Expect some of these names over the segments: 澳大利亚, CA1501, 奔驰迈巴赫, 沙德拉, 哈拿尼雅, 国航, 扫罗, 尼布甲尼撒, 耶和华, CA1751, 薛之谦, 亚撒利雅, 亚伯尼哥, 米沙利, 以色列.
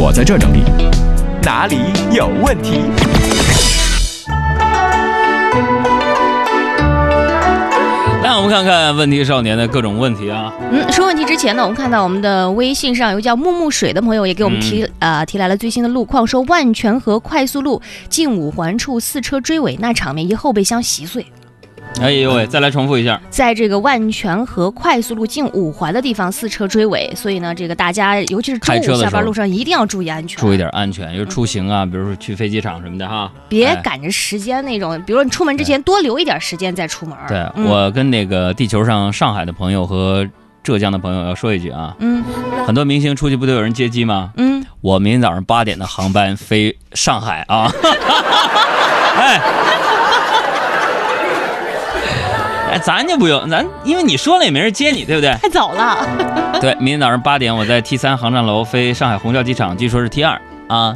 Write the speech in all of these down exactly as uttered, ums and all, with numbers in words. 我在这整理，哪里有问题？让我们看看问题少年的各种问题啊。嗯，说问题之前呢，我们看到我们的微信上有叫木木水的朋友也给我们提、嗯、呃提来了最新的路况，说万泉河快速路近五环处四车追尾，那场面一后备箱席碎。哎呦喂！再来重复一下，在这个万泉河快速路近五环的地方，四车追尾，所以呢，这个大家尤其是中午下班路上一定要注意安全，注意点安全，就是出行啊，比如说去飞机场什么的哈，别赶着时间那种，比如说你出门之前多留一点时间再出门。对、嗯、我跟那个地球上上海的朋友和浙江的朋友要说一句啊，嗯，很多明星出去不都有人接机吗？嗯，我明天早上八点的航班飞上海啊，哎。哎，咱就不用，咱因为你说了也没人接你，对不对？太早了。对，明天早上八点，我在 T 三航站楼飞上海虹桥机场，据说是 T 二啊。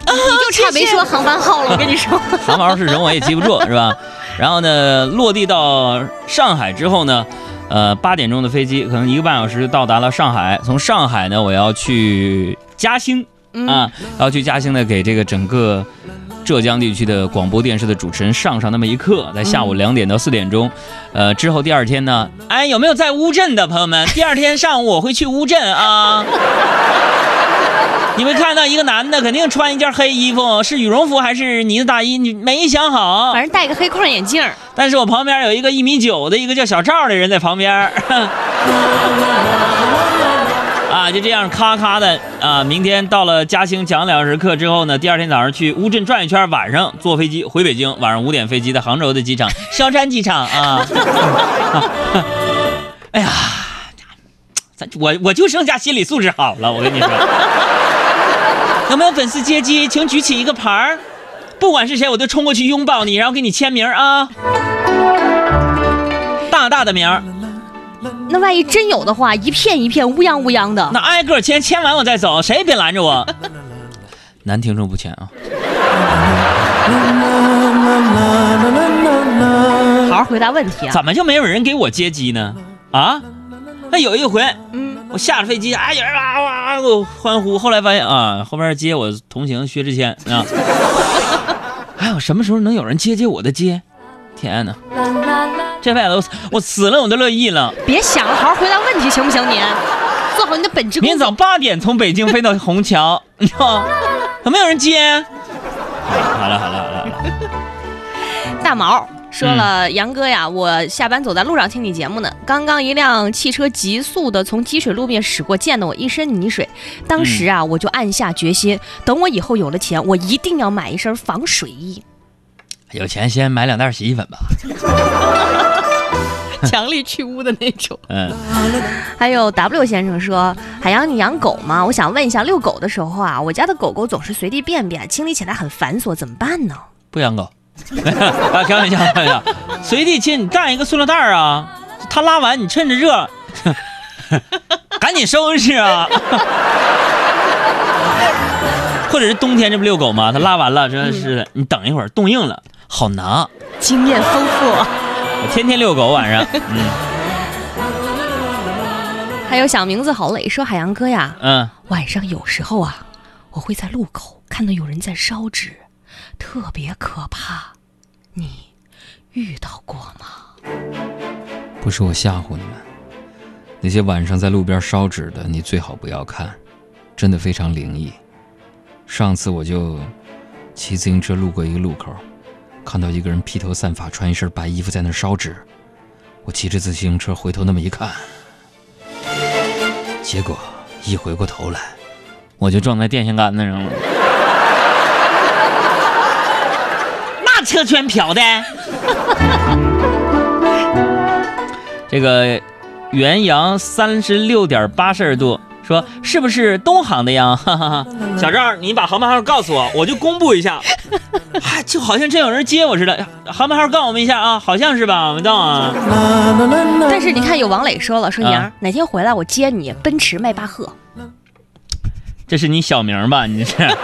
你就差没说航班号了，我跟你说。航班号是什么我也记不住，是吧？然后呢，落地到上海之后呢，呃，八点钟的飞机，可能一个半小时就到达了上海。从上海呢，我要去嘉兴啊，要去嘉兴呢，给这个整个。浙江地区的广播电视的主持人上上那么一课，在下午两点到四点钟，呃，之后第二天呢，哎，有没有在乌镇的朋友们？第二天上午我会去乌镇啊。你们看到一个男的肯定穿一件黑衣服，是羽绒服还是呢子大衣？你没想好，反正戴个黑框眼镜。但是我旁边有一个一米九的一个叫小赵的人在旁边。啊，就这样咔咔的啊！明天到了嘉兴讲两小时课之后呢，第二天早上去乌镇转一圈，晚上坐飞机回北京，晚上五点飞机在杭州的机场萧山机场啊。哎呀，咱我我就剩下心理素质好了，我跟你说，有没有粉丝接机？请举起一个牌儿，不管是谁，我都冲过去拥抱你，然后给你签名啊，大大的名儿。那万一真有的话，一片一片乌泱乌泱的，那挨个签，签完我再走，谁也别拦着我。男听众不签啊。好好回答问题啊！怎么就没有人给我接机呢？啊？那有一回，嗯，我下了飞机，哎，有人哇哇给我欢呼，后来发现啊，后边接我同行薛之谦啊。哎呦，什么时候能有人接接我的接？天哪！这辈子我死了我都乐意了。别想了，好好回答问题行不行您？您做好你的本职工作。明早八点从北京飞到虹桥，你知道吗？有没有人接？好了好了好了好了。大毛说了，嗯、杨哥呀，我下班走在路上听你节目呢，刚刚一辆汽车急速的从积水路面驶过，溅得我一身泥水。当时啊，嗯、我就暗下决心，等我以后有了钱，我一定要买一身防水衣。有钱先买两袋洗衣粉吧。强力去污的那种。嗯，还有 W 先生说，海洋，你养狗吗？我想问一下，遛狗的时候啊，我家的狗狗总是随地便便，清理起来很繁琐，怎么办呢？不养狗。啊，开玩笑，开玩笑。随地清，你带一个塑料袋啊，它拉完你趁着热，赶紧收拾啊。或者是冬天这不遛狗吗？它拉完了，真的是的，嗯、你等一会儿冻硬了，好拿。经验丰富。我天天遛狗晚上，嗯。还有小名字好累，说海洋哥呀，嗯，晚上有时候啊，我会在路口看到有人在烧纸，特别可怕。你遇到过吗？不是我吓唬你们，那些晚上在路边烧纸的，你最好不要看，真的非常灵异。上次我就骑自行车路过一个路口。看到一个人披头散发，穿一身白衣服在那烧纸，我骑着自行车回头那么一看，结果一回过头来，我就撞在电线杆子上了。那车圈漂的。这个原阳三十六点八摄氏度。说是不是东航的呀？哈哈哈！小赵，你把航班号告诉我，我就公布一下。哎，就好像真有人接我似的。航班号告我们一下啊，好像是吧？我们到啊。但是你看，有王磊说了，说娘、啊、哪天回来我接你，奔驰迈巴赫。这是你小名吧？你这是。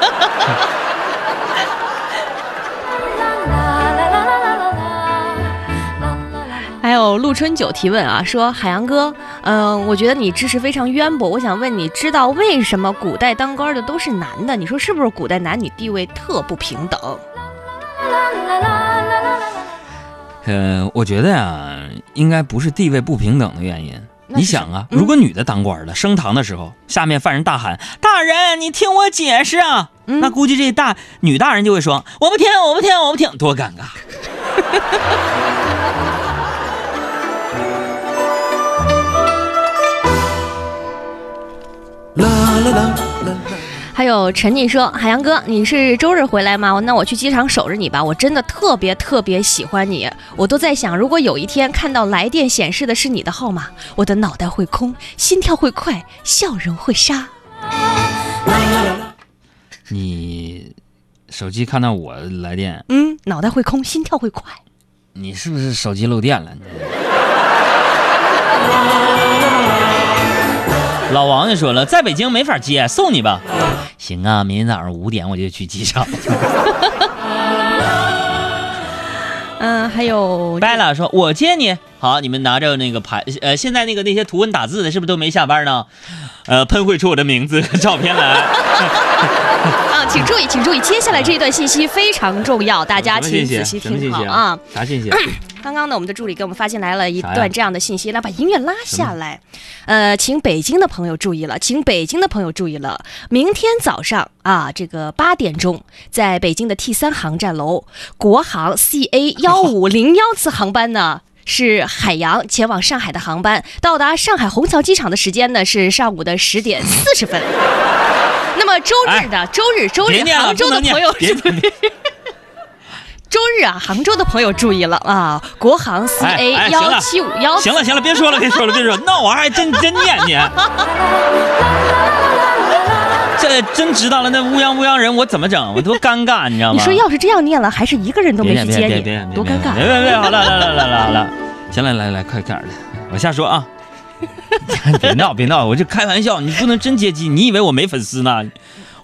还有陆春九提问啊，说海洋哥，嗯，我觉得你知识非常渊博，我想问你，知道为什么古代当官的都是男的？你说是不是古代男女地位特不平等？呃，我觉得呀、啊，应该不是地位不平等的原因。你想啊，嗯、如果女的当官的升堂的时候，下面犯人大喊：“大人，你听我解释啊！”嗯、那估计这大女大人就会说：“我不听，我不听，我不听！”多尴尬。还有陈妮说，海洋哥，你是周日回来吗？那我去机场守着你吧，我真的特别特别喜欢你，我都在想，如果有一天看到来电显示的是你的号码，我的脑袋会空，心跳会快，笑容会沙。你手机看到我来电，嗯，脑袋会空，心跳会快，你是不是手机漏电了？老王就说了，在北京没法接，送你吧。行啊，明天早上五点我就去机场。嗯，还有拜了说，我接你。好，你们拿着那个牌，呃，现在那个那些图文打字的，是不是都没下班呢？呃，喷绘出我的名字照片来。啊，请注意，请注意，接下来这一段信息非常重要，大家请仔细听好啊。啥信息？刚刚呢，我们的助理给我们发进来了一段这样的信息，来把音乐拉下来。呃，请北京的朋友注意了，请北京的朋友注意了，明天早上啊，这个八点钟，在北京的 T 三 航站楼，国航 C A 一五零一 次航班呢。是海洋前往上海的航班，到达上海虹桥机场的时间呢是上午的十点四十分。那么周日的、哎、周日周日杭州的朋友，周日啊杭州的朋友注意了啊，国航 C A 一七五一。行了行了，别说了别说了别说了，那我还真真念你。这真知道了，那乌泱乌泱人我怎么整？我多尴尬，你知道吗？你说要是这样念了，还是一个人都没去接你，多尴尬！别别别，好了好了好了好了，行了，来来快点的，我瞎说啊！别闹别闹，我这开玩笑，你不能真接机，你以为我没粉丝呢？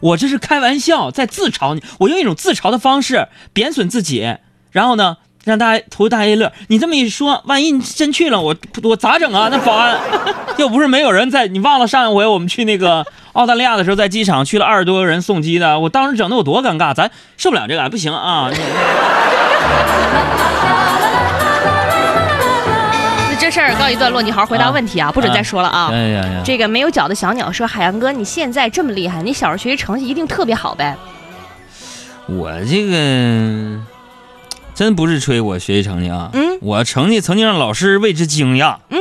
我这是开玩笑，在自嘲你，我用一种自嘲的方式贬损自己，然后呢，让大家图大家一乐。你这么一说，万一你真去了，我我咋整啊？那保安又不是没有人在，你忘了上一回我们去那个。澳大利亚的时候，在机场去了二十多个人送机的，我当时整的我多尴尬，咱受不了这个，不行啊！那这事儿告一段落，你好好回答问题啊，啊不准再说了啊！啊哎呀呀这个没有脚的小鸟说：“海洋哥，你现在这么厉害，你小时候学习成绩一定特别好呗？”我这个真不是吹我学习成绩啊，嗯，我成绩曾经让老师为之惊讶，嗯。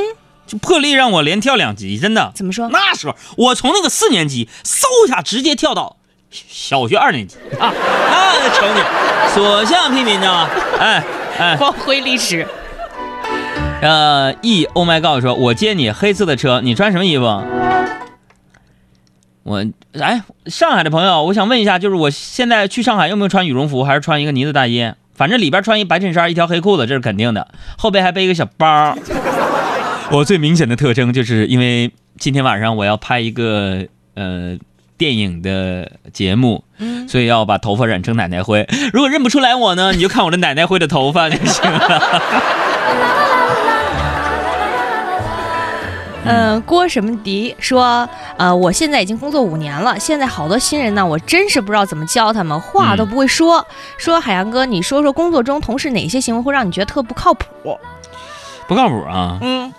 破例让我连跳两级，真的？怎么说？那时候我从那个四年级嗖一下直接跳到小学二年级啊！那成绩所向披靡，你知道吗？哎哎，光辉历史。呃 ，E Oh my God 说，我接你，黑色的车，你穿什么衣服？我哎，上海的朋友，我想问一下，就是我现在去上海有没有穿羽绒服，还是穿一个呢子大衣？反正里边穿一白衬衫，一条黑裤子，这是肯定的，后背还背一个小包。我最明显的特征就是因为今天晚上我要拍一个呃电影的节目，嗯、所以要把头发染成奶奶灰。如果认不出来我呢，你就看我的奶奶灰的头发就行了。嗯、呃，郭什么迪说，呃，我现在已经工作五年了，现在好多新人呢，我真是不知道怎么教他们，话都不会说。嗯、说海洋哥，你说说工作中同事哪些行为会让你觉得特不靠谱？不靠谱啊！嗯。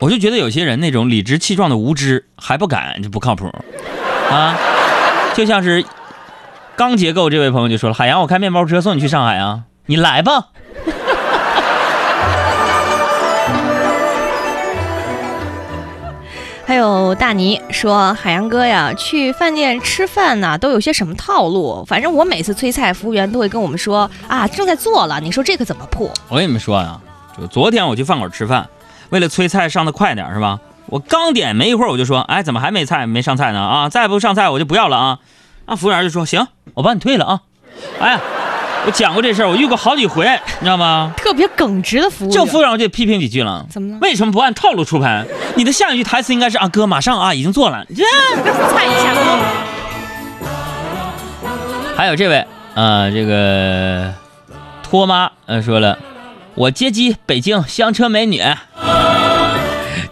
我就觉得有些人那种理直气壮的无知还不敢，就不靠谱啊！就像是钢结构这位朋友就说了：“海洋，我开面包车送你去上海啊，你来吧。”还有大尼说：“海洋哥呀，去饭店吃饭呢、啊，都有些什么套路？反正我每次催菜，服务员都会跟我们说啊，正在做了，你说这个怎么破？”我跟你们说啊，就昨天我去饭馆吃饭。为了催菜上的快点是吧？我刚点没一会儿我就说，哎，怎么还没菜没上菜呢？啊，再不上菜我就不要了啊！啊，服务员就说行，我帮你退了啊！哎呀，我讲过这事儿，我遇过好几回，你知道吗？特别耿直的服务员，这服务员我就批评几句了。怎么了？为什么不按套路出牌？你的下一句台词应该是啊，哥马上啊，已经做了，这菜一下锅。还有这位啊、呃，这个托妈呃说了，我接机北京香车美女。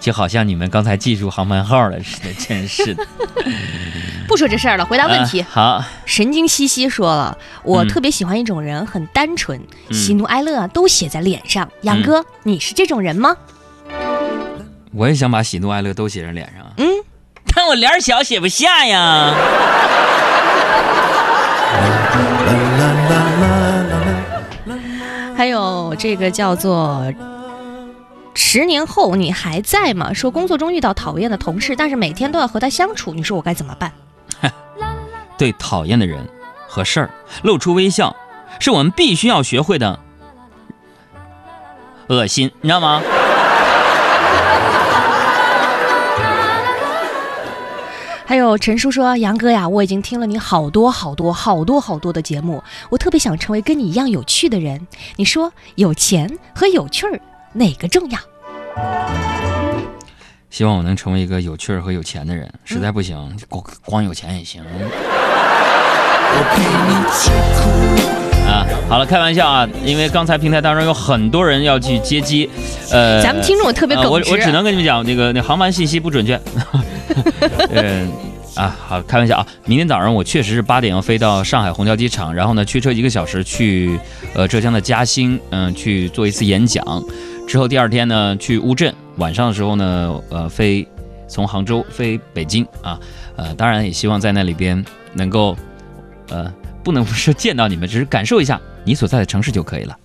就好像你们刚才记住航班号了似的，真是的。不说这事儿了，回答问题。呃、好，神经兮兮说了，我特别喜欢一种人，嗯、很单纯，喜怒哀乐、啊、都写在脸上。杨哥，嗯、你是这种人吗？我也想把喜怒哀乐都写在脸上。嗯，但我脸小写不下呀。还有这个叫做十年后你还在吗？说工作中遇到讨厌的同事，但是每天都要和他相处，你说我该怎么办？对讨厌的人和事儿露出微笑，是我们必须要学会的恶心，你知道吗？还有陈叔说，杨哥呀，我已经听了你好多好多好多好多的节目，我特别想成为跟你一样有趣的人，你说有钱和有趣儿哪个重要？希望我能成为一个有趣儿和有钱的人，实在不行、嗯、光, 光有钱也行。啊，好了，开玩笑啊，因为刚才平台当中有很多人要去接机，呃，咱们听众特别耿直、呃、我我只能跟你们讲，这个那航班信息不准确。嗯啊，好，开玩笑啊！明天早上我确实是八点要飞到上海虹桥机场，然后呢，驱车一个小时去呃浙江的嘉兴，嗯、呃，去做一次演讲。之后第二天呢，去乌镇，晚上的时候呢，呃，飞从杭州飞北京啊，呃，当然也希望在那里边能够，呃，不能说见到你们，只是感受一下你所在的城市就可以了。